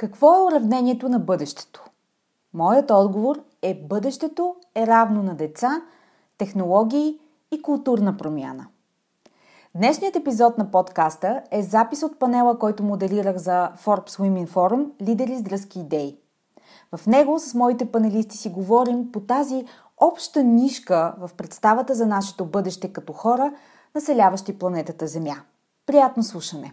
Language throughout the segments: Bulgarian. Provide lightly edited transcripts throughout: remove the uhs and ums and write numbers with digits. Какво е уравнението на бъдещето? Моят отговор е: бъдещето е равно на деца, технологии и културна промяна. Днешният епизод на подкаста е запис от панела, който моделирах за Forbes Women Forum „Лидери с дръзки идеи“. В него с моите панелисти си говорим по тази обща нишка в представата за нашето бъдеще като хора, населяващи планетата Земя. Приятно слушане!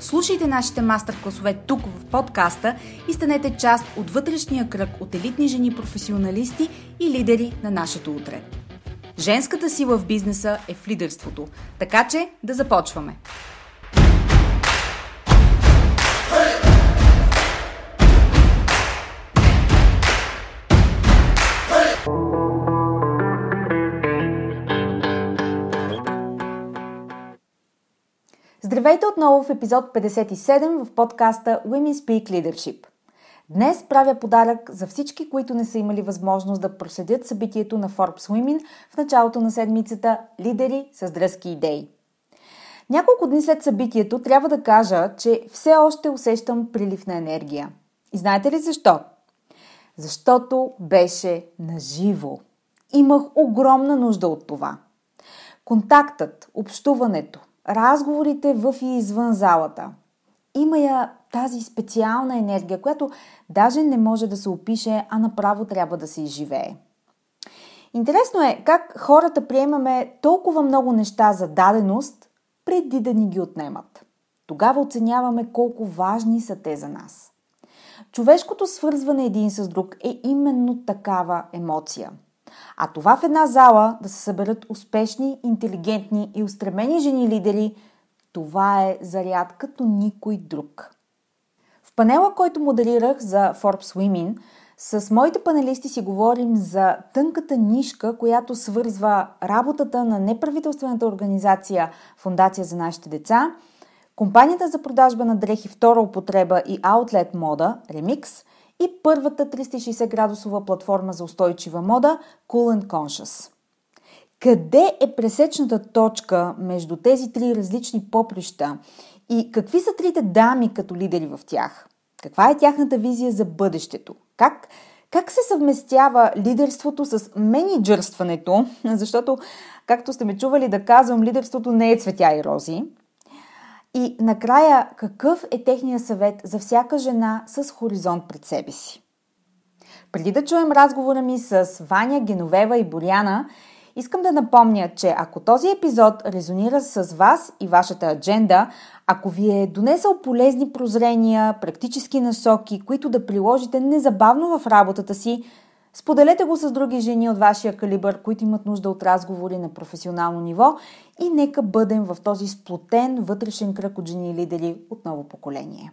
Слушайте нашите мастер-класове тук в подкаста и станете част от вътрешния кръг от елитни жени-професионалисти и лидери на нашето утре. Женската сила в бизнеса е в лидерството, така че да започваме! Здравейте отново в епизод 57 в подкаста Women Speak Leadership. Днес правя подарък за всички, които не са имали възможност да проследят събитието на Forbes Women в началото на седмицата „Лидери с дръзки идеи“. Няколко дни след събитието трябва да кажа, че все още усещам прилив на енергия. И знаете ли защо? Защото беше наживо. Имах огромна нужда от това. Контактът, общуването, разговорите в и извън залата. Има я тази специална енергия, която даже не може да се опише, а направо трябва да се изживее. Интересно е как хората приемаме толкова много неща за даденост, преди да ни ги отнемат. Тогава оценяваме колко важни са те за нас. Човешкото свързване един с друг е именно такава емоция. А това в една зала да се съберат успешни, интелигентни и устремени жени лидери, това е заряд като никой друг. В панела, който модерирах за Forbes Women, с моите панелисти си говорим за тънката нишка, която свързва работата на неправителствената организация Фондация за нашите деца, компанията за продажба на дрехи втора употреба и аутлет мода Remix и първата 360-градусова платформа за устойчива мода Cool and Conscious. Къде е пресечната точка между тези три различни поприща и какви са трите дами като лидери в тях? Каква е тяхната визия за бъдещето? Как се съвместява лидерството с мениджърстването? Защото, както сте ме чували да казвам, лидерството не е цветя и рози. И накрая, какъв е техният съвет за всяка жена с хоризонт пред себе си? Преди да чуем разговора ми с Ваня, Геновева и Боряна, искам да напомня, че ако този епизод резонира с вас и вашата адженда, ако ви е донесъл полезни прозрения, практически насоки, които да приложите незабавно в работата си, споделете го с други жени от вашия калибър, които имат нужда от разговори на професионално ниво и нека бъдем в този сплотен вътрешен кръг от жени лидери от ново поколение.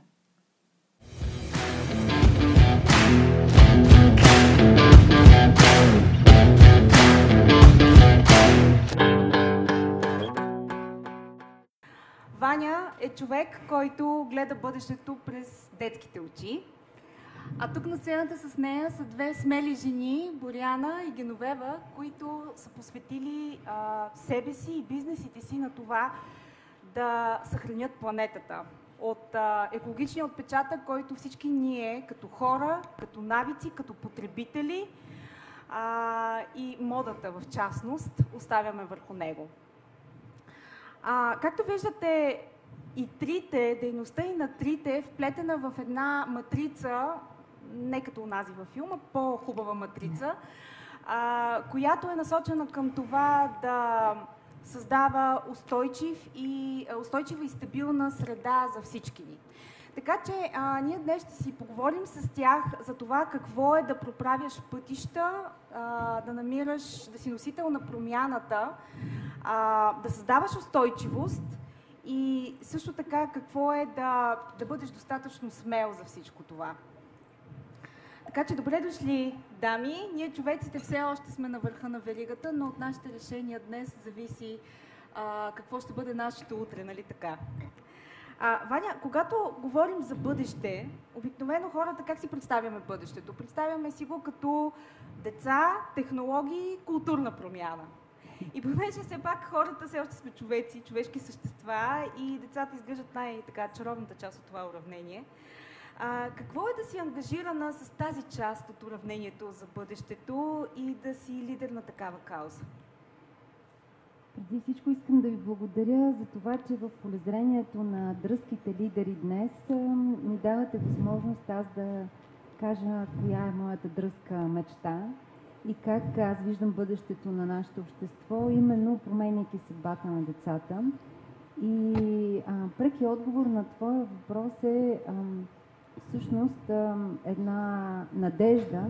Ваня е човек, който гледа бъдещето през детските очи. А тук на сцената с нея са две смели жени, Боряна и Геновева, които са посветили себе си и бизнесите си на това да съхранят планетата от екологичния отпечатък, който всички ние като хора, като навици, като потребители и модата в частност оставяме върху него. Както виждате, и трите, дейността и на трите е вплетена в една матрица, не като онази във филма, по-хубава матрица, която е насочена към това да създава устойчива и стабилна среда за всички ни. Така че ние днес ще си поговорим с тях за това какво е да проправяш пътища, да намираш, да си носител на промяната, да създаваш устойчивост и също така какво е да бъдеш достатъчно смел за всичко това. Така че добре дошли, дами. Ние човеците все още сме на върха на веригата, но от нашите решения днес зависи какво ще бъде нашето утре, нали така? Ваня, когато говорим за бъдеще, обикновено хората как си представяме бъдещето? Представяме си го като деца, технологии, културна промяна. И понеже все пак хората все още сме човеци, човешки същества и децата изглеждат най-така чаровната част от това уравнение. Какво е да си ангажирана с тази част от уравнението за бъдещето и да си лидер на такава кауза? Преди всичко искам да ви благодаря за това, че в полезрението на дръзките лидери днес ми давате възможност аз да кажа коя е моята дръзка мечта и как аз виждам бъдещето на нашето общество, именно променяйки съдбата на децата. И преки отговор на твоя въпрос е всъщност една надежда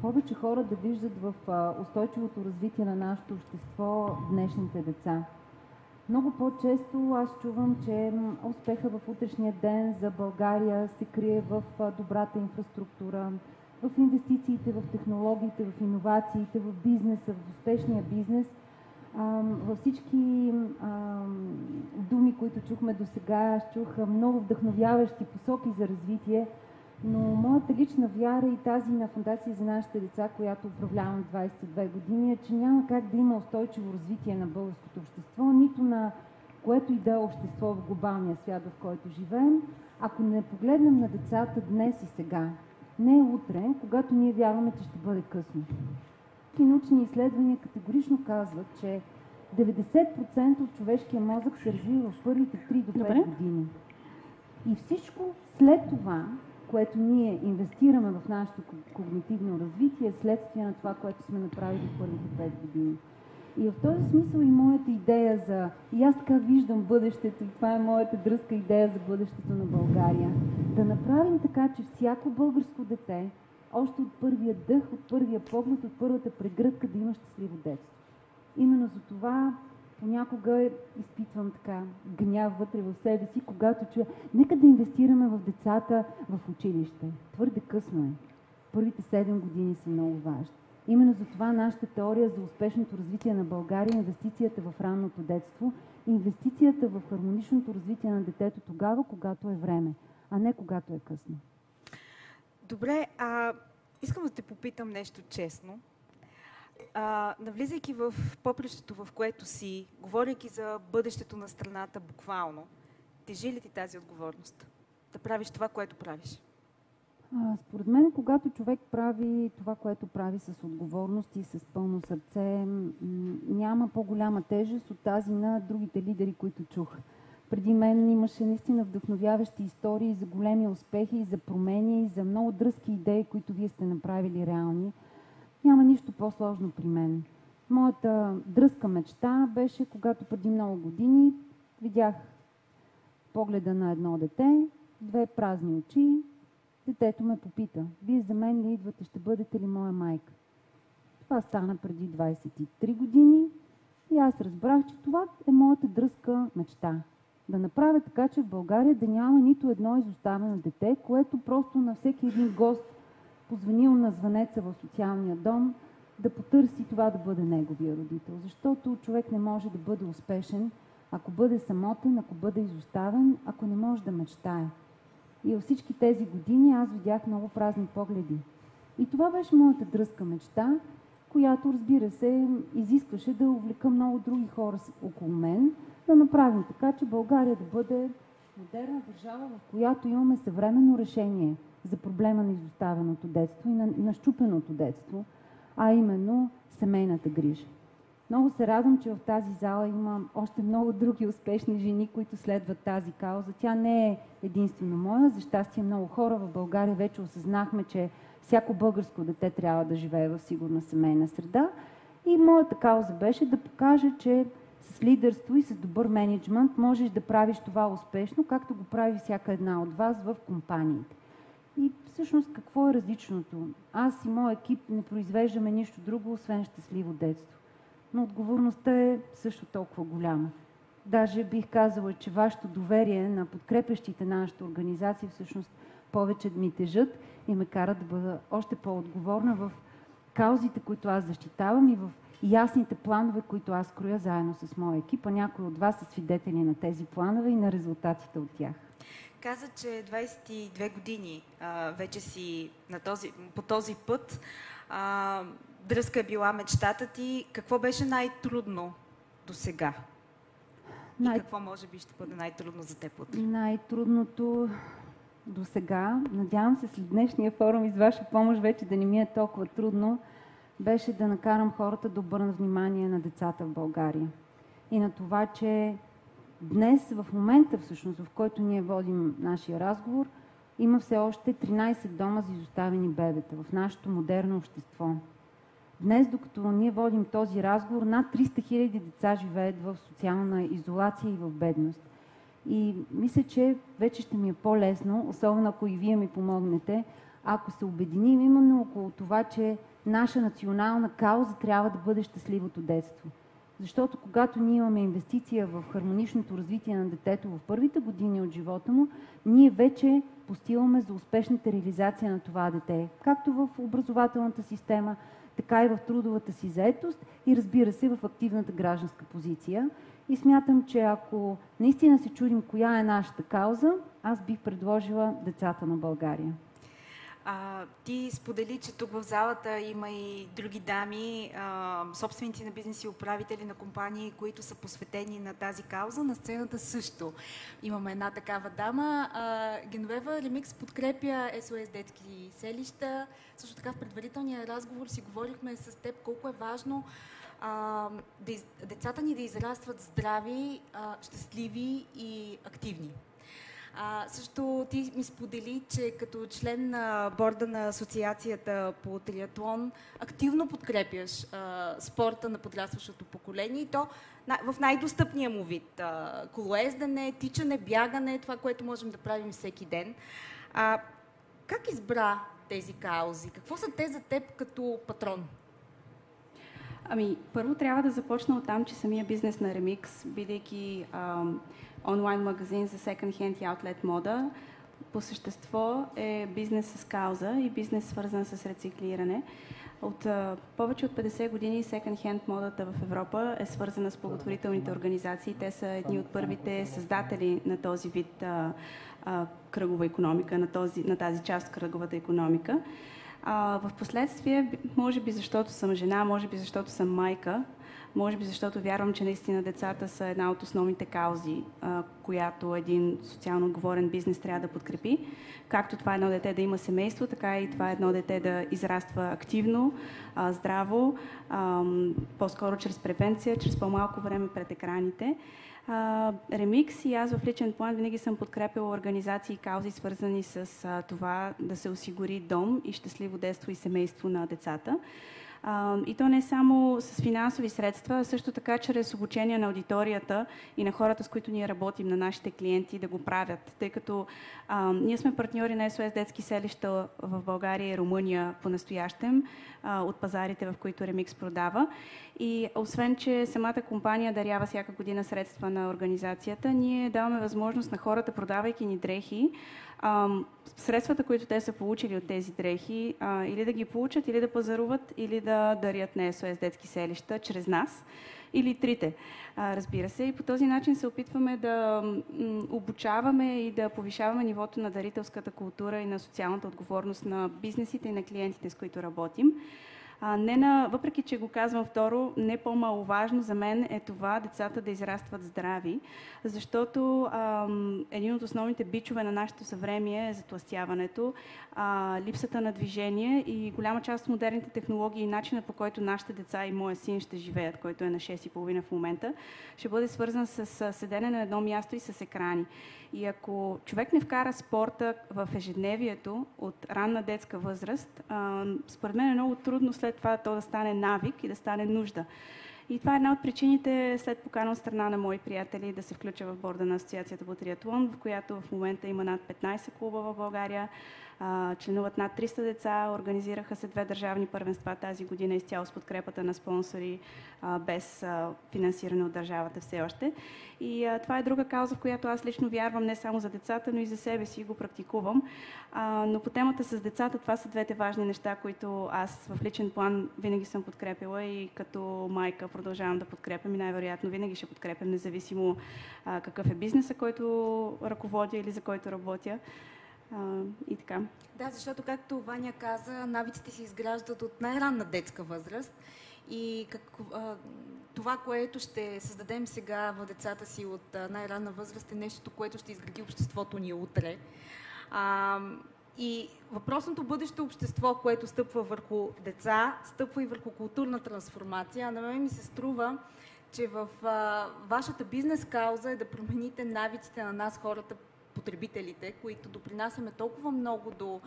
повече хора да виждат в устойчивото развитие на нашето общество днешните деца. Много по-често аз чувам, че успеха в утрешния ден за България се крие в добрата инфраструктура, в инвестициите, в технологиите, в иновациите, в бизнеса, в успешния бизнес. Във всички думи, които чухме досега, аз чух много вдъхновяващи посоки за развитие, но моята лична вяра и тази на Фондация за нашите деца, която управлявам 22 години, е, че няма как да има устойчиво развитие на българското общество, нито на което и да е общество в глобалния свят, в който живеем, ако не погледнем на децата днес и сега, не утре, когато ние вярваме, че ще бъде късно. Научни изследвания категорично казват, че 90% от човешкия мозък се развива в първите 3 до 5 години. И всичко след това, което ние инвестираме в нашето когнитивно развитие, е следствие на това, което сме направили в първите 5 години. И в този смисъл и моята идея за... И аз така виждам бъдещето, и това е моята дръзка идея за бъдещето на България. Да направим така, че всяко българско дете още от първия дъх, от първия поглед, от първата прегръдка да има щастливо детство. Именно за това понякога изпитвам така гняв вътре в себе си, когато чуя, нека да инвестираме в децата в училище. Твърде късно е. Първите 7 години са много важни. Именно за това нашата теория за успешното развитие на България, инвестицията в ранното детство, инвестицията в хармоничното развитие на детето тогава, когато е време, а не когато е късно. Добре, искам да те попитам нещо честно. Навлизайки в попрището, в което си, говорейки за бъдещето на страната буквално, тежи ли ти тази отговорност? Да правиш това, което правиш? Според мен, когато човек прави това, което прави с отговорност и с пълно сърце, няма по-голяма тежест от тази на другите лидери, които чух. Преди мен имаше наистина вдъхновяващи истории за големи успехи, за промени и за много дръзки идеи, които вие сте направили реални. Няма нищо по-сложно при мен. Моята дръзка мечта беше, когато преди много години видях погледа на едно дете, 2 празни очи, детето ме попита, вие за мен ли идвате, ще бъдете ли моя майка? Това стана преди 23 години и аз разбрах, че това е моята дръзка мечта. Да направя така, че в България да няма нито едно изоставено дете, което просто на всеки един гост, позвонил на звънеца в социалния дом, да потърси това да бъде неговия родител. Защото човек не може да бъде успешен, ако бъде самотен, ако бъде изоставен, ако не може да мечтае. И във всички тези години аз видях много празни погледи. И това беше моята дръзка мечта, която, разбира се, изискваше да увлека много други хора около мен, да направим така, че България да бъде модерна държава, в която имаме съвременно решение за проблема на изоставеното детство и на щупеното детство, а именно семейната грижа. Много се радвам, че в тази зала има още много други успешни жени, които следват тази кауза. Тя не е единствено моя. За щастие много хора в България вече осъзнахме, че всяко българско дете трябва да живее в сигурна семейна среда. И моята кауза беше да покажа, че с лидерство и с добър мениджмънт можеш да правиш това успешно, както го прави всяка една от вас в компаниите. И всъщност какво е различното? Аз и моят екип не произвеждаме нищо друго, освен щастливо детство. Но отговорността е също толкова голяма. Даже бих казала, че вашето доверие на подкрепящите нашата организация всъщност повече ми тежат и ме кара да бъда още по-отговорна в каузите, които аз защитавам и в ясните планове, които аз кроя заедно с моя екип, а някои от вас са свидетели на тези планове и на резултатите от тях. Каза, че 22 години вече си на по този път. Дръзка е била мечтата ти. Какво беше най-трудно до сега? И какво може би ще бъде най-трудно за теб утре? Най-трудното до сега, надявам се след днешния форум и с ваша помощ вече да не ми е толкова трудно, беше да накарам хората да обърнат внимание на децата в България. И на това, че днес, в момента всъщност, в който ние водим нашия разговор, има все още 13 дома за изоставени бебета в нашето модерно общество. Днес, докато ние водим този разговор, над 300 000 деца живеят в социална изолация и в бедност. И мисля, че вече ще ми е по-лесно, особено ако и вие ми помогнете, ако се обединим именно около това, че наша национална кауза трябва да бъде щастливото детство. Защото когато ние имаме инвестиция в хармоничното развитие на детето в първите години от живота му, ние вече постигаме за успешната реализация на това дете, както в образователната система, така и в трудовата си заетост и разбира се в активната гражданска позиция. И смятам, че ако наистина се чудим коя е нашата кауза, аз бих предложила децата на България. Ти сподели, че тук в залата има и други дами, собственици на бизнеси, управители на компании, които са посветени на тази кауза. На сцената също имаме една такава дама. Геновева, Remix подкрепя SOS детски селища. Също така в предварителния разговор си говорихме с теб колко е важно децата ни да израстват здрави, щастливи и активни. Също ти ми сподели, че като член на борда на Асоциацията по триатлон активно подкрепяш спорта на подрастващото поколение и то в най-достъпния му вид. Колоездене, тичане, бягане, това, което можем да правим всеки ден. Как избра тези каузи? Какво са те за теб като патрон? Първо трябва да започна от там, че самия бизнес на Remix, бидейки онлайн магазин за секонд-хенд и аутлет мода, по същество е бизнес с кауза и бизнес свързан с рециклиране. От повече от 50 години секонд-хенд модата в Европа е свързана с благотворителните организации. Те са едни от първите създатели на този вид кръгова икономика, на тази част кръговата икономика. В последствие, може би защото съм жена, може би защото съм майка, може би защото вярвам, че наистина децата са една от основните каузи, която един социално отговорен бизнес трябва да подкрепи. Както това едно дете да има семейство, така и това едно дете да израства активно, здраво, по-скоро чрез превенция, чрез по-малко време пред екраните. Remix и аз в личен план винаги съм подкрепила организации и каузи, свързани с това да се осигури дом и щастливо детство и семейство на децата. И то не само с финансови средства, а също така чрез обучение на аудиторията и на хората, с които ние работим, на нашите клиенти да го правят. Тъй като ние сме партньори на SOS детски селища в България и Румъния по-настоящем от пазарите, в които Remix продава. И освен, че самата компания дарява всяка година средства на организацията, ние даваме възможност на хората, продавайки ни дрехи, средствата, които те са получили от тези дрехи, или да ги получат, или да пазаруват, или да дарят на SOS детски селища чрез нас, или трите, разбира се. И по този начин се опитваме да обучаваме и да повишаваме нивото на дарителската култура и на социалната отговорност на бизнесите и на клиентите, с които работим. Въпреки че го казвам второ, не по-маловажно за мен е това децата да израстват здрави, защото един от основните бичове на нашето съвремие е затлъстяването, липсата на движение и голяма част от модерните технологии и начина, по който нашите деца и моя син ще живеят, който е на 6,5 в момента, ще бъде свързан с седене на едно място и с екрани. И ако човек не вкара спорта в ежедневието от ранна детска възраст, според мен е много трудно след това то да стане навик и да стане нужда. И това е една от причините, след покана от страна на мои приятели, да се включа в борда на Асоциацията по триатлон, в която в момента има над 15 клуба в България, членуват над 300 деца, организираха се 2 държавни първенства тази година изцяло с подкрепата на спонсори, без финансиране от държавата все още. И това е друга кауза, в която аз лично вярвам не само за децата, но и за себе си го практикувам. Но по темата с децата, това са двете важни неща, които аз в личен план винаги съм подкрепила и като майка продължавам да подкрепям и най-вероятно винаги ще подкрепям, независимо какъв е бизнеса, който ръководя или за който работя. И така. Да, защото както Ваня каза, навиците се изграждат от най-ранна детска възраст и това, което ще създадем сега в децата си от най-ранна възраст е нещо, което ще изгради обществото ни утре. И въпросното бъдещо общество, което стъпва върху деца, стъпва и върху културна трансформация. На мен ми се струва, че в вашата бизнес кауза е да промените навиците на нас, хората, потребителите, които допринасяме толкова много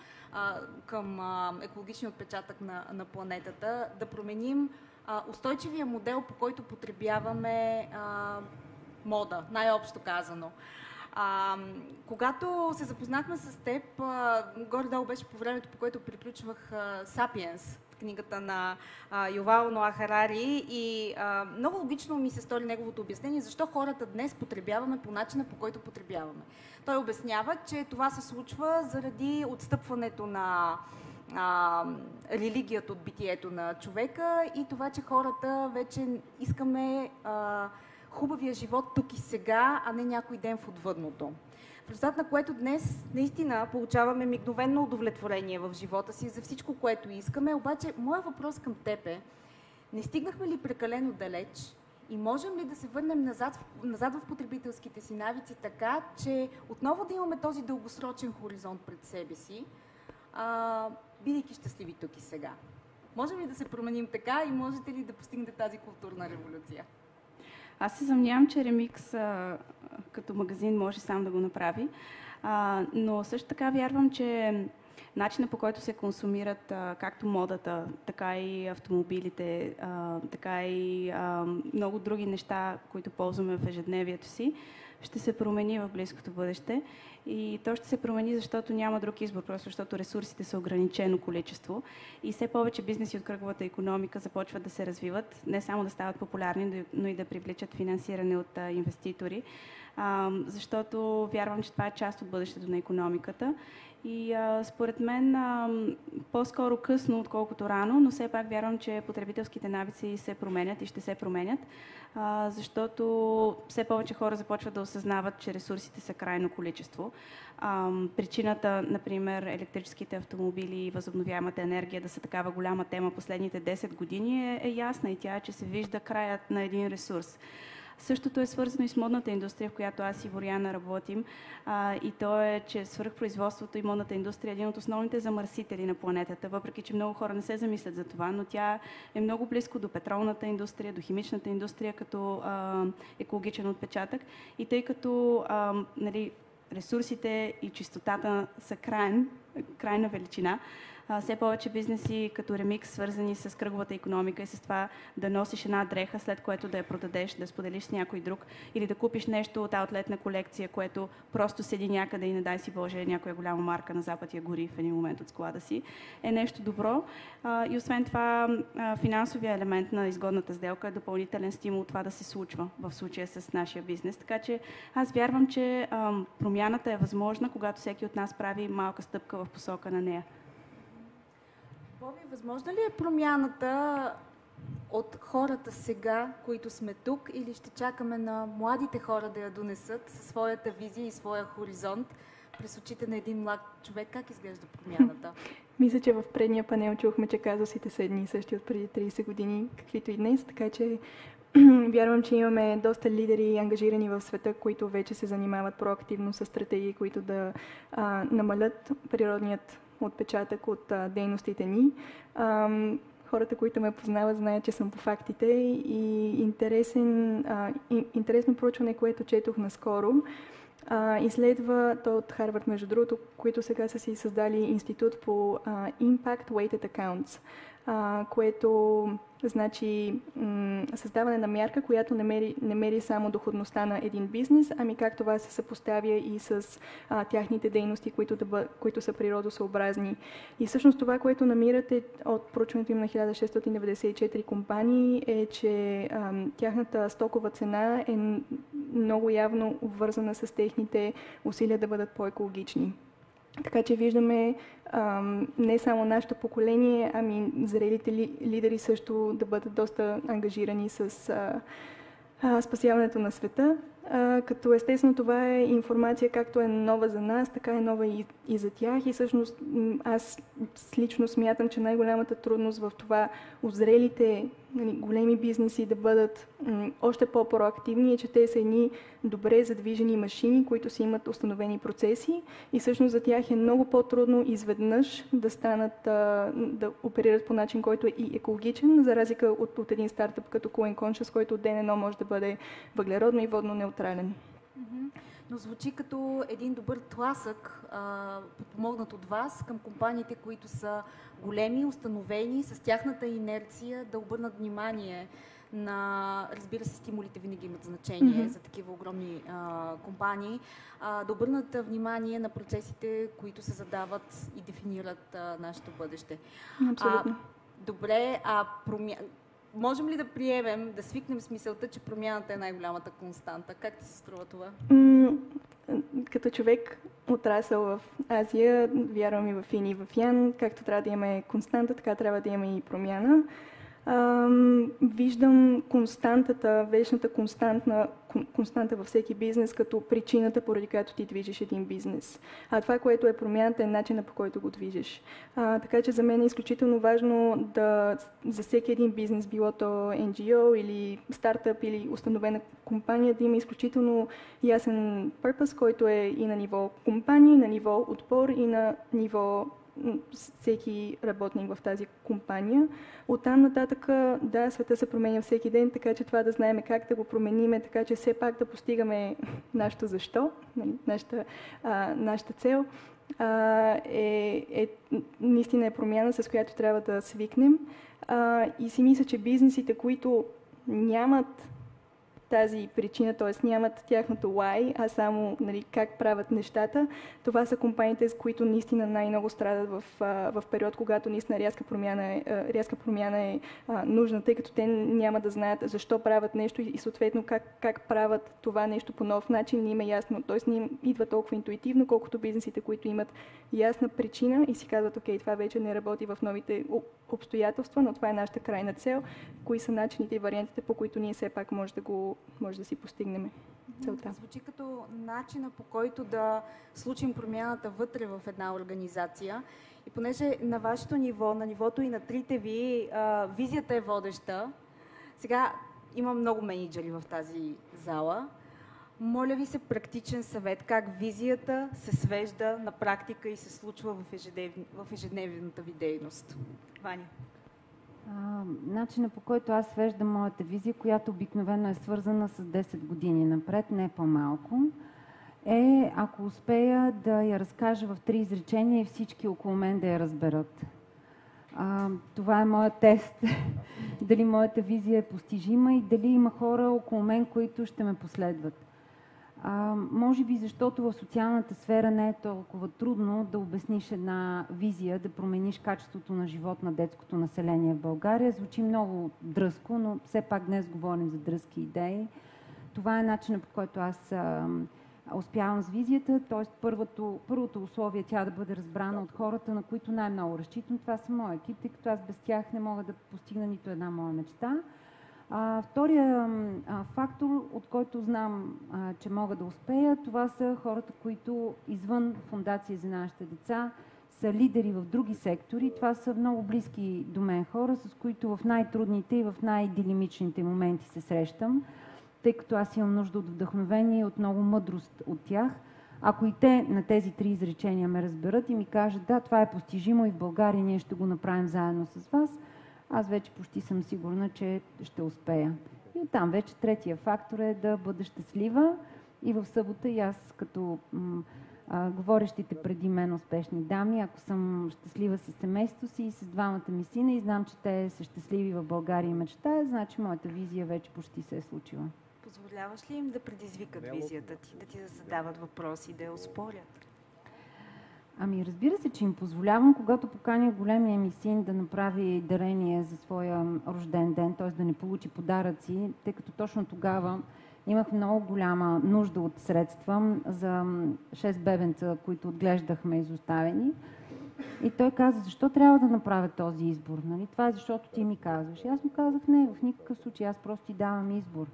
към екологичния отпечатък на планетата, да променим устойчивия модел, по който потребяваме мода, най-общо казано. Когато се запознахме с теб, горе-долу беше по времето, по което приключвах Sapiens, книгата на Ювал Ноа Харари, и много логично ми се стори неговото обяснение защо хората днес потребяваме по начина, по който потребяваме. Той обяснява, че това се случва заради отстъпването на религията от битието на човека и това, че хората вече искаме хубавия живот тук и сега, а не някой ден в отвъдното. В резултат на което днес наистина получаваме мигновено удовлетворение в живота си за всичко, което искаме. Обаче, моят въпрос към теб е, не стигнахме ли прекалено далеч и можем ли да се върнем назад в потребителските си навици така, че отново да имаме този дългосрочен хоризонт пред себе си, бидейки щастливи тук и сега? Можем ли да се променим така и можете ли да постигнете тази културна революция? Аз се съмнявам, че Remix като магазин може сам да го направи, но също така вярвам, че начина, по който се консумират както модата, така и автомобилите, така и много други неща, които ползваме в ежедневието си, ще се промени в близкото бъдеще. И то ще се промени, защото няма друг избор, просто защото ресурсите са ограничено количество. И все повече бизнеси от кръговата икономика започват да се развиват, не само да стават популярни, но и да привличат финансиране от инвеститори. Защото вярвам, че това е част от бъдещето на икономиката. И според мен по-скоро късно, отколкото рано, но все пак вярвам, че потребителските навици се променят и ще се променят, защото все повече хора започват да осъзнават, че ресурсите са крайно количество. Причината, например, електрическите автомобили и възобновяемата енергия да са такава голяма тема последните 10 години е ясна и тя е, че се вижда краят на един ресурс. Същото е свързано и с модната индустрия, в която аз и Боряна работим. И то е, че свръхпроизводството и модната индустрия е един от основните замърсители на планетата, въпреки че много хора не се замислят за това, но тя е много близко до петролната индустрия, до химичната индустрия като екологичен отпечатък. И тъй като ресурсите и чистотата са крайна величина, все повече бизнеси като Remix, свързани с кръговата икономика и с това да носиш една дреха, след което да я продадеш, да споделиш с някой друг или да купиш нещо от аутлетна колекция, което просто седи някъде и не дай си Боже, някоя голяма марка на Запад я гори в един момент от склада си, е нещо добро. И освен това, финансовия елемент на изгодната сделка е допълнителен стимул това да се случва в случая с нашия бизнес. Така че аз вярвам, че промяната е възможна, когато всеки от нас прави малка стъпка в посока на нея. Боби, възможна ли е промяната от хората сега, които сме тук, или ще чакаме на младите хора да я донесат със своята визия и своя хоризонт през очите на един млад човек, как изглежда промяната? Мисля, че в предния панел чухме, че казусите са едни и същи от преди 30 години, каквито и днес, така че вярвам, че имаме доста лидери ангажирани в света, които вече се занимават проактивно с стратегии, които да намалят природният отпечатък от дейностите ни. Хората, които ме познават, знаят, че съм по фактите и интересно проучване, което четох наскоро, изследва то от Harvard, между другото, които сега са си създали институт по Impact Weighted Accounts, което значи създаване на мярка, която не мери само доходността на един бизнес, ами как това се съпоставя и с тяхните дейности, които са природосъобразни. И всъщност това, което намирате от проучването им на 1694 компании е, че тяхната стокова цена е много явно обвързана с техните усилия да бъдат по-екологични. Така че виждаме не само нашето поколение, ами зрелите лидери също да бъдат доста ангажирани с спасяването на света. Като естествено това е информация както е нова за нас, така е нова и за тях. И всъщност аз лично смятам, че най-голямата трудност в това озрелите големи бизнеси да бъдат още по-проактивни е, че те са едни добре задвижени машини, които си имат установени процеси и всъщност за тях е много по-трудно изведнъж да станат, да оперират по начин, който е и екологичен, за разлика от един стартъп като Cool and Conscious, който от ден едно може да бъде въглеродно и водно неутрален. Но звучи като един добър тласък, подпомогнат от вас към компаниите, които са големи, установени, с тяхната инерция да обърнат внимание на, разбира се, стимулите винаги имат значение за такива огромни компании, да обърнат внимание на процесите, които се задават и дефинират нашето бъдеще. Абсолютно. Добре, можем ли да приемем, да свикнем с мисълта, че промяната е най-голямата константа? Как ти се струва това? Като човек отрасъл в Азия, вярвам и в Ин и в Ян, както трябва да имаме константа, така трябва да имаме и промяна. Виждам константата, вечната константа във всеки бизнес като причината, поради която ти движиш един бизнес. А това, което е промяната, е начина, по който го движиш. Така че за мен е изключително важно за всеки един бизнес, било то NGO или стартъп или установена компания, да има изключително ясен purpose, който е и на ниво компания, и на ниво отбор, и на ниво всеки работник в тази компания. Оттам нататък, да, света се променя всеки ден, така че това да знаем как да го промениме, така че все пак да постигаме нашето защо, нашата цел, наистина е промяна, с която трябва да свикнем. И си мисля, че бизнесите, които нямат тази причина, т.е. нямат тяхното why, а само как правят нещата. Това са компаниите, с които наистина най-много страдат в период, когато наистина рязка промяна е нужна, тъй като те няма да знаят защо правят нещо и съответно как правят това нещо по нов начин, не им е ясно. Тоест не им идва толкова интуитивно, колкото бизнесите, които имат ясна причина и си казват, окей, това вече не работи в новите обстоятелства, но това е нашата крайна цел. Кои са начините и вариантите, по които ние все пак може да си постигнем целта. Звучи като начина, по който да случим промяната вътре в една организация. И понеже на вашето ниво, на нивото и на трите ви, визията е водеща. Сега има много мениджъри в тази зала. Моля ви се практичен съвет, как визията се свежда на практика и се случва в ежедневната ви дейност. Ваня. Начина, по който аз свеждам моята визия, която обикновено е свързана с 10 години напред, не по-малко, е ако успея да я разкажа в 3 изречения и всички около мен да я разберат. Това е моят тест. Дали моята визия е постижима и дали има хора около мен, които ще ме последват. Може би защото в социалната сфера не е толкова трудно да обясниш една визия, да промениш качеството на живот на детското население в България. Звучи много дръзко, но все пак днес говорим за дръзки идеи. Това е начинът, по който аз успявам с визията, т.е. първото условие тя да бъде разбрана от хората, на които най-много разчитам. Това са моя екип, тъй като аз без тях не мога да постигна нито една моя мечта. Втория фактор, от който знам, че мога да успея, това са хората, които извън Фондация за нашите деца са лидери в други сектори. Това са много близки до мен хора, с които в най-трудните и в най-дилемичните моменти се срещам, тъй като аз имам нужда от вдъхновение и от много мъдрост от тях. Ако и те на тези три изречения ме разберат и ми кажат, да, това е постижимо и в България ние ще го направим заедно с вас, аз вече почти съм сигурна, че ще успея. И оттам вече третия фактор е да бъда щастлива. И в събота и аз, като говорещите преди мен успешни дами, ако съм щастлива с семейството си и с двамата ми сина и знам, че те са щастливи в България и мечтая, значи моята визия вече почти се е случила. Позволяваш ли им да предизвикат визията ти, да ти задават въпроси, да я оспорят? Ами разбира се, че им позволявам, когато поканя големия ми син да направи дарение за своя рожден ден, т.е. да не получи подаръци, тъй като точно тогава имах много голяма нужда от средства за 6 бебенца, които отглеждахме изоставени. И той каза, защо трябва да направя този избор? Нали? Това е защото ти ми казваш. И аз му казах, не, в никакъв случай, аз просто ти давам избор.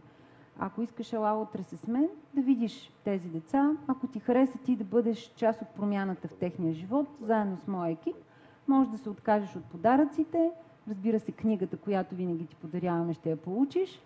Ако искаш ела утре с мен, да видиш тези деца, ако ти хареса ти да бъдеш част от промяната в техния живот, заедно с моя екип, може да се откажеш от подаръците, разбира се, книгата, която винаги ти подаряваме, ще я получиш,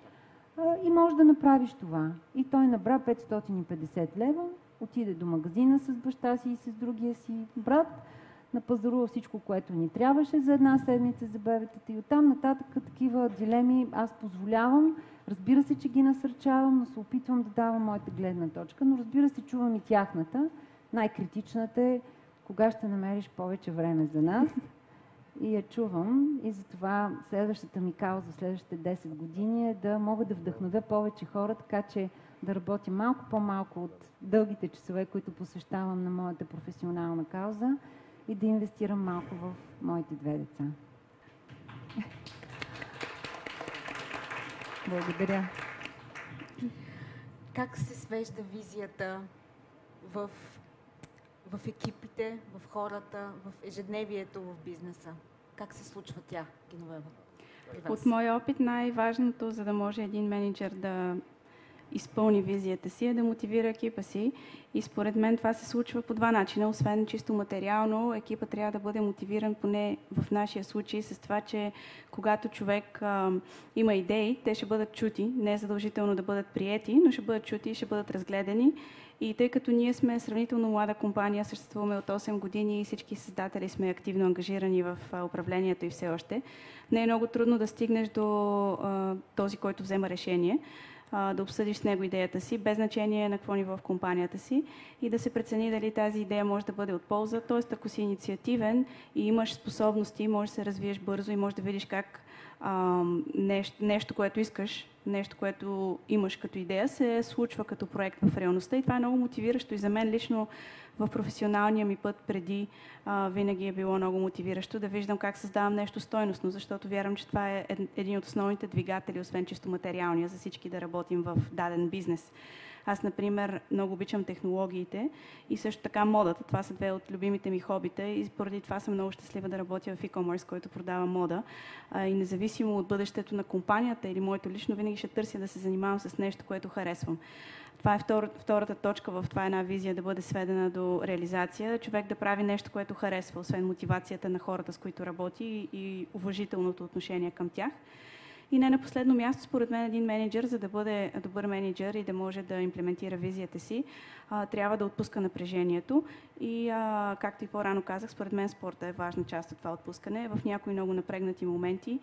и може да направиш това. И той набра 550 лева, отиде до магазина с баща си и с другия си брат, напазарува всичко, което ни трябваше за една седмица за бебетата и оттам нататък такива дилеми аз позволявам. Разбира се, че ги насърчавам, но се опитвам да давам моята гледна точка, но разбира се, чувам и тяхната. Най-критичната е, кога ще намериш повече време за нас. И я чувам. И затова следващата ми кауза, следващите 10 години е да мога да вдъхновя повече хора, така че да работя малко по-малко от дългите часове, които посвещавам на моята професионална кауза и да инвестирам малко в моите две деца. Благодаря. Как се свежда визията в екипите, в хората, в ежедневието, в бизнеса? Как се случва тя, Геновева? От моя опит най-важното, за да може един менеджер да изпълни визията си, е да мотивира екипа си. И според мен това се случва по два начина. Освен чисто материално, екипа трябва да бъде мотивиран, поне в нашия случай, с това, че когато човек има идеи, те ще бъдат чути. Не е задължително да бъдат приети, но ще бъдат чути и ще бъдат разгледани. И тъй като ние сме сравнително млада компания, съществуваме от 8 години и всички създатели сме активно ангажирани в управлението и все още, не е много трудно да стигнеш до този, който взема решение, да обсъдиш с него идеята си, без значение на какво ниво в компанията си и да се прецени дали тази идея може да бъде от полза. Тоест, ако си инициативен и имаш способности, можеш да се развиеш бързо и можеш да видиш как нещо, което искаш, нещо, което имаш като идея, се случва като проект в реалността. И това е много мотивиращо и за мен лично в професионалния ми път преди винаги е било много мотивиращо да виждам как създавам нещо стойностно, защото вярвам, че това е един от основните двигатели, освен чисто материалния, за всички да работим в даден бизнес. Аз, например, много обичам технологиите и също така модата. Това са две от любимите ми хобита и поради това съм много щастлива да работя в e-commerce, който продава мода. И независимо от бъдещето на компанията или моето лично, винаги ще търся да се занимавам с нещо, което харесвам. Това е втората точка в това една визия да бъде сведена до реализация. Човек да прави нещо, което харесва, освен мотивацията на хората, с които работи и уважителното отношение към тях. И не на последно място, според мен, един менеджер, за да бъде добър менеджер и да може да имплементира визията си, трябва да отпуска напрежението. И, както и по-рано казах, според мен спорта е важна част от това отпускане. В някои много напрегнати моменти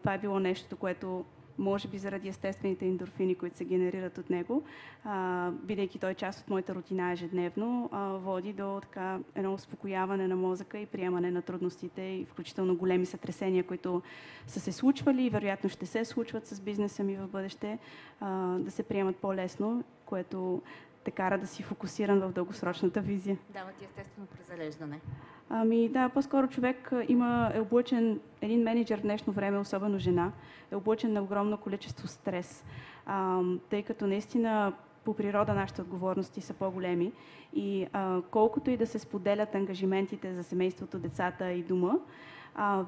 това е било нещо, което може би заради естествените ендорфини, които се генерират от него, бидейки той част от моята рутина ежедневно, води до така едно успокояване на мозъка и приемане на трудностите и включително големи сътресения, които са се случвали и вероятно ще се случват с бизнеса ми в бъдеще, да се приемат по-лесно, което те кара да си фокусиран в дългосрочната визия. Дава ти естествено презалеждане. Ами да, по-скоро човек е облъчен, един менеджер в днешно време, особено жена, е облъчен на огромно количество стрес, тъй като наистина по природа нашите отговорности са по-големи и колкото и да се споделят ангажиментите за семейството, децата и дома,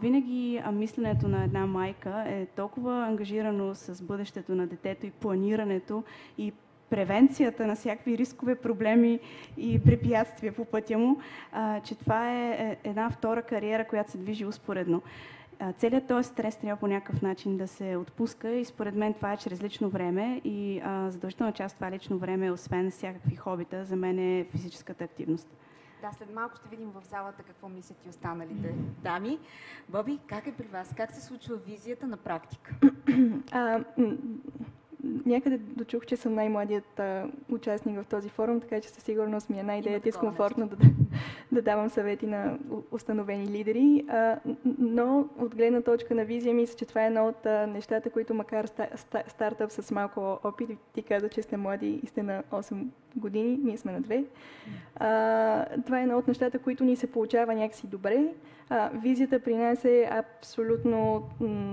Винаги мисленето на една майка е толкова ангажирано с бъдещето на детето и планирането и превенцията на всякакви рискове, проблеми и препятствия по пътя му, че това е една втора кариера, която се движи успоредно. Целият този стрес трябва по някакъв начин да се отпуска и според мен това е чрез лично време и задължителна част това лично време, освен всякакви хобита, за мен е физическата активност. Да, след малко ще видим в залата какво мислят и останалите дами. Боби, как е при вас? Как се случва визията на практика? Някъде дочух, че съм най-младият участник в този форум, така че със сигурност ми е най-идеята и комфортно да давам съвети на установени лидери. Но от гледна точка на визия, мисля, че това е едно от нещата, които макар стартъп с малко опит, ти каза, че сте млади и сте на 8 години, ние сме на 2. Това е едно от нещата, които ни се получава някакси добре. Визията при нас е абсолютно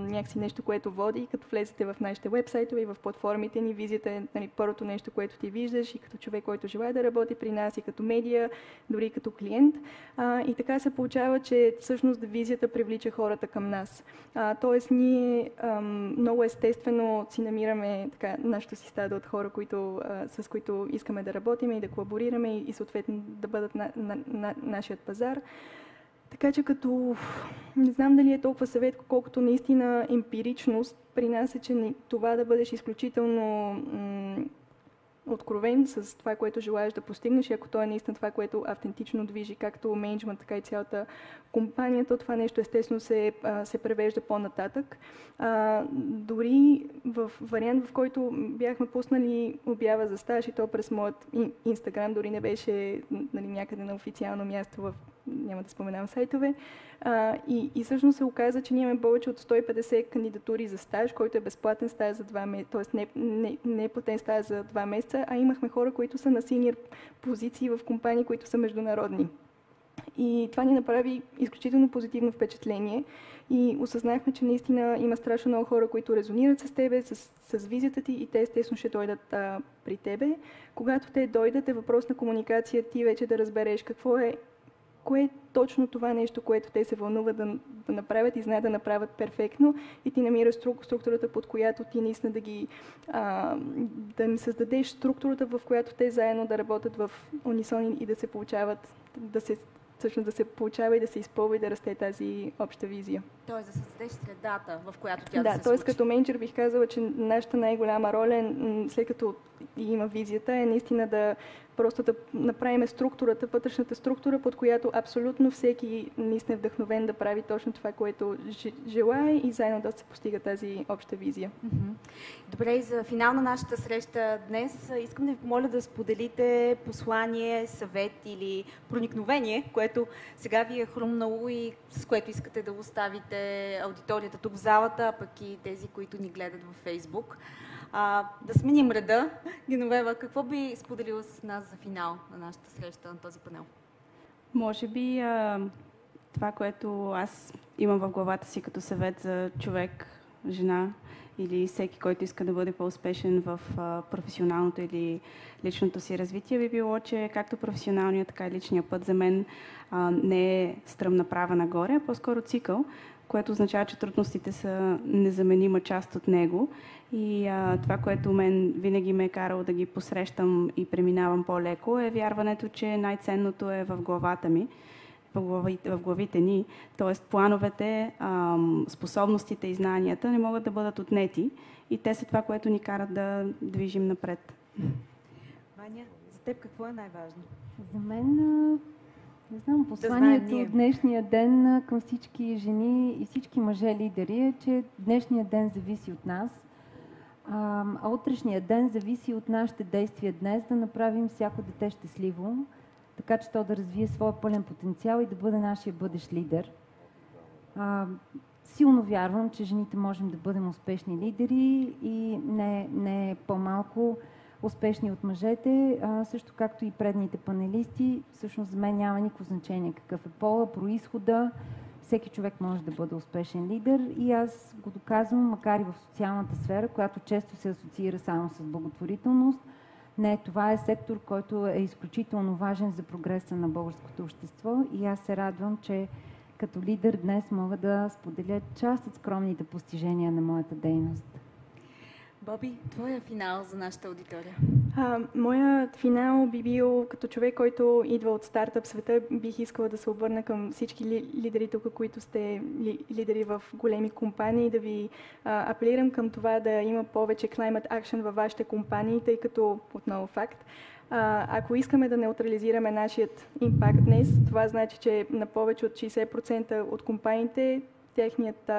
някакси нещо, което води. Като влезете в нашите вебсайтове и в платформите ни, визията е първото нещо, което ти виждаш и като човек, който желая да работи при нас, и като медия, дори и като клиент. И така се получава, че всъщност визията привлича хората към нас. Тоест ние много естествено си намираме нашото си стадо от хора, с които искаме да работим и да колаборираме и съответно да бъдат на нашия пазар. Така че като не знам дали е толкова съвет, колкото наистина емпиричност при нас е, че това да бъдеш изключително откровен с това, което желаеш да постигнеш и ако то е наистина това, което автентично движи както мениджмънт, така и цялата компания, то това нещо естествено се превежда по-нататък. Дори в вариант, в който бяхме пуснали обява за стаж и то през моят Инстаграм, дори не беше някъде на официално място в няма да споменавам сайтове. И всъщност се оказа, че ние имаме повече от 150 кандидатури за стаж, който е безплатен стаж за 2 месеца, т.е. не е платен стаж за 2 месеца, а имахме хора, които са на синьор позиции в компании, които са международни. И това ни направи изключително позитивно впечатление и осъзнахме, че наистина има страшно много хора, които резонират с тебе, с визията ти и те естествено ще дойдат при тебе. Когато те дойдат е въпрос на комуникация, ти вече да разбереш какво е кое е точно това нещо, което те се вълнува да направят и знаят да направят перфектно и ти намираш структурата, под която ти наистина да им създадеш структурата, в която те заедно да работят в унисон и да се получават, да се получава и да се изпълва и да расте тази обща визия. Тоест да създадеш средата, в която тя да се случи. Да, т.е. като менеджер бих казала, че нашата най-голяма роля е, след като има визията, е наистина да направим структурата, вътрешната структура, под която абсолютно всеки наистина е вдъхновен да прави точно това, което желае и заедно да се постига тази обща визия. Добре, и за финал на нашата среща днес искам да ви помоля да споделите послание, съвет или проникновение, което сега ви е хрумнало и с което искате да оставите аудиторията тук в залата, а пък и тези, които ни гледат във Фейсбук. Да сменим реда. Геновева, какво би споделила с нас за финал на нашата среща, на този панел? Може би това, което аз имам в главата си като съвет за човек, жена или всеки, който иска да бъде по-успешен в професионалното или личното си развитие, би било, че както професионалният, така и личният път за мен не е стръмна права нагоре, а по-скоро цикъл, което означава, че трудностите са незаменима част от него. И това, което мен винаги ме е карало да ги посрещам и преминавам по-леко, е вярването, че най-ценното е в главата ми, в главите ни. Тоест плановете, способностите и знанията не могат да бъдат отнети. И те са това, което ни карат да движим напред. Ваня, за теб какво е най-важно? За мен... Не знам, посланието от днешния ден към всички жени и всички мъже лидери е, че днешния ден зависи от нас, а утрешния ден зависи от нашите действия днес да направим всяко дете щастливо, така че то да развие своя пълен потенциал и да бъде нашия бъдещ лидер. Силно вярвам, че жените можем да бъдем успешни лидери и не по-малко успешни от мъжете, също както и предните панелисти. Всъщност за мен няма никакво значение какъв е пола, произхода. Всеки човек може да бъде успешен лидер и аз го доказвам, макар и в социалната сфера, която често се асоциира само с благотворителност. Не, това е сектор, който е изключително важен за прогреса на българското общество и аз се радвам, че Като лидер днес мога да споделя част от скромните постижения на моята дейност. Боби, твоя финал за нашата аудитория? Моят финал би бил, като човек, който идва от стартъп света, бих искала да се обърна към всички лидери тук, които сте лидери в големи компании, да ви апелирам към това да има повече climate action във вашите компании, тъй като, отново факт, ако искаме да неутрализираме нашият импакт днес, това значи, че на повече от 60% от компаниите техният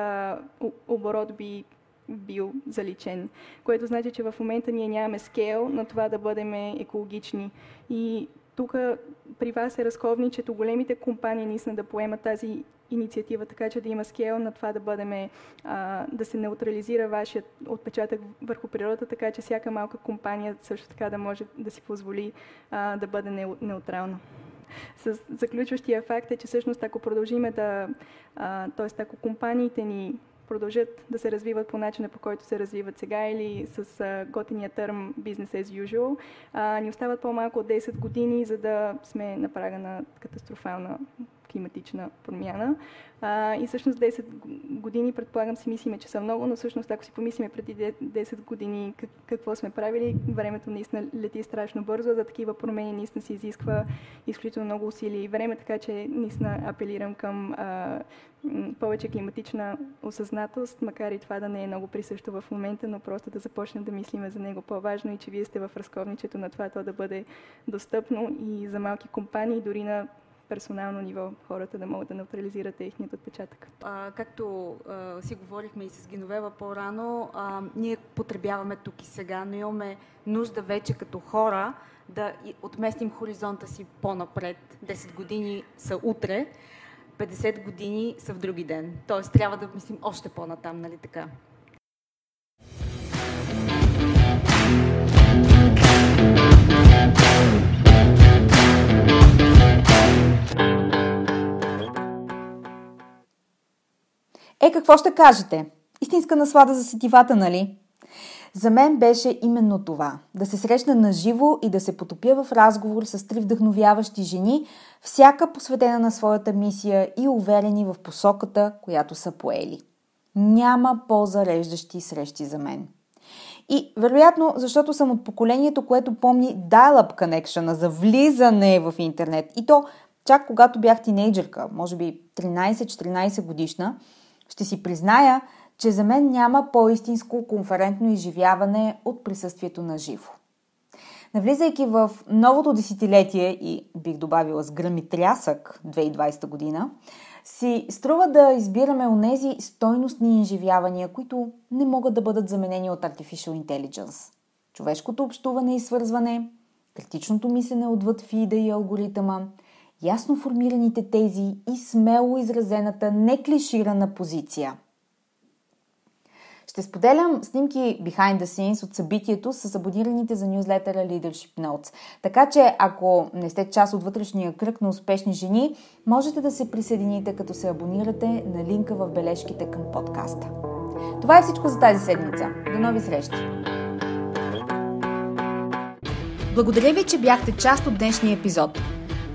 оборот би бил заличен, което значи, че в момента ние нямаме скейл на това да бъдем екологични. И тук при вас е разковничето големите компании наистина да поемат тази инициатива, така че да има скейл на това да бъдем, да се неутрализира вашият отпечатък върху природата, така че всяка малка компания също така да може да си позволи да бъде неутрална. С заключващия факт е, че всъщност ако продължиме да, т.е. ако компаниите ни продължат да се развиват по начина, по който се развиват сега или с готиния терм business as usual, ни остават по-малко от 10 години, за да сме на прага на катастрофална климатична промяна. И всъщност 10 години, предполагам си мислиме, че са много, но всъщност ако си помислиме преди 10 години какво сме правили, времето наистина лети страшно бързо, за такива промени наистина се изисква изключително много усилия и време, така че наистина апелирам към повече климатична осъзнатост, макар и това да не е много присъщо в момента, но просто да започнем да мислиме за него по-важно и че вие сте в разковничето на това, то да бъде достъпно и за малки компании, дори на персонално ниво хората да могат да неутрализират техният отпечатък. Както си говорихме и с Геновева по-рано, ние потребяваме тук и сега, но имаме нужда вече като хора да отместим хоризонта си по-напред. 10 години са утре, 50 години са в други ден. Тоест трябва да мислим още по-натам, нали така? Е, какво ще кажете? Истинска наслада за сетивата, нали? За мен беше именно това. Да се срещна наживо и да се потопя в разговор с три вдъхновяващи жени, всяка посветена на своята мисия и уверени в посоката, която са поели. Няма по-зареждащи срещи за мен. И, вероятно, защото съм от поколението, което помни dial-up connection-а за влизане в интернет. И то чак когато бях тинейджерка, може би 13-14 годишна, ще си призная, че за мен няма по-истинско конферентно изживяване от присъствието на живо. Навлизайки в новото десетилетие и бих добавила с гръм и трясък 2020 година, си струва да избираме онези стойностни изживявания, които не могат да бъдат заменени от Artificial Intelligence. Човешкото общуване и свързване, критичното мислене отвъд фида и алгоритъма, ясно формираните тези и смело изразената, неклиширана позиция. Ще споделям снимки behind the scenes от събитието с абонираните за нюзлетъра Leadership Notes. Така че, ако не сте част от вътрешния кръг на успешни жени, можете да се присъедините, като се абонирате на линка в бележките към подкаста. Това е всичко за тази седмица. До нови срещи! Благодаря ви, че бяхте част от днешния епизод.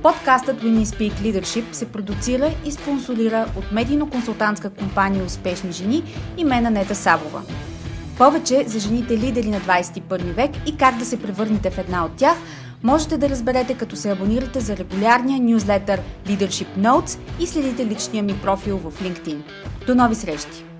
Подкастът Women Speak Leadership се продуцира и спонсорира от медийно-консултантска компания Успешни жени и мен Анета Сабова. Повече за жените лидери на 21 век и как да се превърнете в една от тях, можете да разберете като се абонирате за регулярния нюзлетър Leadership Notes и следите личния ми профил в LinkedIn. До нови срещи!